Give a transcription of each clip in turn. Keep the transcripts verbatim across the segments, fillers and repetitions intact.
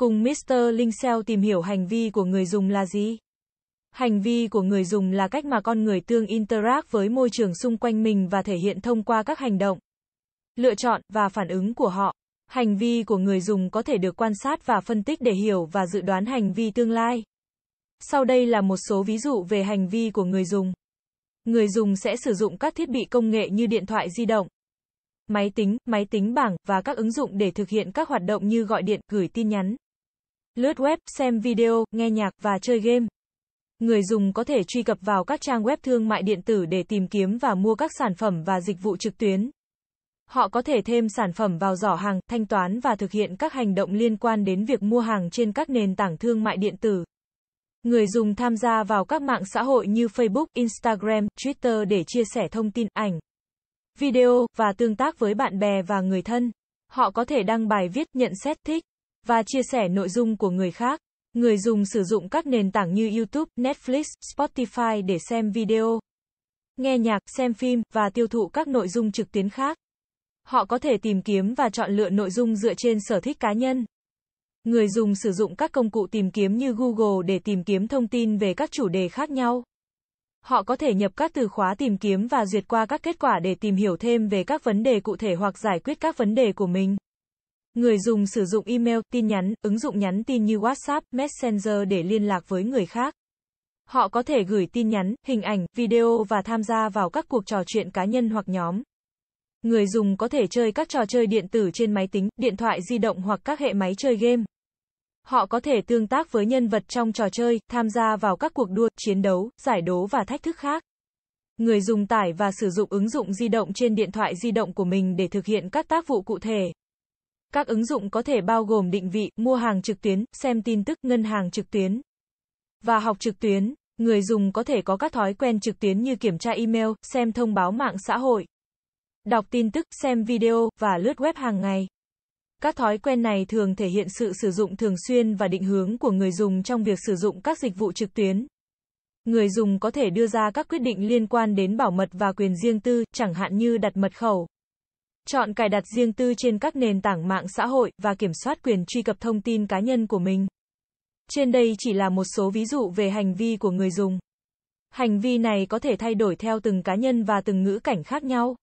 Cùng mít-tơ LinkSeo tìm hiểu hành vi của người dùng là gì. Hành vi của người dùng là cách mà con người tương interact với môi trường xung quanh mình và thể hiện thông qua các hành động, lựa chọn và phản ứng của họ. Hành vi của người dùng có thể được quan sát và phân tích để hiểu và dự đoán hành vi tương lai. Sau đây là một số ví dụ về hành vi của người dùng. Người dùng sẽ sử dụng các thiết bị công nghệ như điện thoại di động, máy tính, máy tính bảng, và các ứng dụng để thực hiện các hoạt động như gọi điện, gửi tin nhắn, lướt web, xem video, nghe nhạc, và chơi game. Người dùng có thể truy cập vào các trang web thương mại điện tử để tìm kiếm và mua các sản phẩm và dịch vụ trực tuyến. Họ có thể thêm sản phẩm vào giỏ hàng, thanh toán và thực hiện các hành động liên quan đến việc mua hàng trên các nền tảng thương mại điện tử. Người dùng tham gia vào các mạng xã hội như Facebook, Instagram, Twitter để chia sẻ thông tin, ảnh, video, và tương tác với bạn bè và người thân. Họ có thể đăng bài viết, nhận xét, thích, và chia sẻ nội dung của người khác. Người dùng sử dụng các nền tảng như YouTube, Netflix, Spotify để xem video, nghe nhạc, xem phim, và tiêu thụ các nội dung trực tuyến khác. Họ có thể tìm kiếm và chọn lựa nội dung dựa trên sở thích cá nhân. Người dùng sử dụng các công cụ tìm kiếm như Google để tìm kiếm thông tin về các chủ đề khác nhau. Họ có thể nhập các từ khóa tìm kiếm và duyệt qua các kết quả để tìm hiểu thêm về các vấn đề cụ thể hoặc giải quyết các vấn đề của mình. Người dùng sử dụng email, tin nhắn, ứng dụng nhắn tin như WhatsApp, Messenger để liên lạc với người khác. Họ có thể gửi tin nhắn, hình ảnh, video và tham gia vào các cuộc trò chuyện cá nhân hoặc nhóm. Người dùng có thể chơi các trò chơi điện tử trên máy tính, điện thoại di động hoặc các hệ máy chơi game. Họ có thể tương tác với nhân vật trong trò chơi, tham gia vào các cuộc đua, chiến đấu, giải đố và thách thức khác. Người dùng tải và sử dụng ứng dụng di động trên điện thoại di động của mình để thực hiện các tác vụ cụ thể. Các ứng dụng có thể bao gồm định vị, mua hàng trực tuyến, xem tin tức, ngân hàng trực tuyến, và học trực tuyến. Người dùng có thể có các thói quen trực tuyến như kiểm tra email, xem thông báo mạng xã hội, đọc tin tức, xem video, và lướt web hàng ngày. Các thói quen này thường thể hiện sự sử dụng thường xuyên và định hướng của người dùng trong việc sử dụng các dịch vụ trực tuyến. Người dùng có thể đưa ra các quyết định liên quan đến bảo mật và quyền riêng tư, chẳng hạn như đặt mật khẩu, chọn cài đặt riêng tư trên các nền tảng mạng xã hội, và kiểm soát quyền truy cập thông tin cá nhân của mình. Trên đây chỉ là một số ví dụ về hành vi của người dùng. Hành vi này có thể thay đổi theo từng cá nhân và từng ngữ cảnh khác nhau,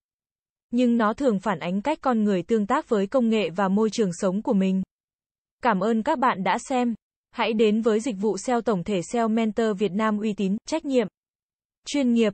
nhưng nó thường phản ánh cách con người tương tác với công nghệ và môi trường sống của mình. Cảm ơn các bạn đã xem. Hãy đến với dịch vụ ét e o tổng thể ét e o Mentor Việt Nam uy tín, trách nhiệm, chuyên nghiệp.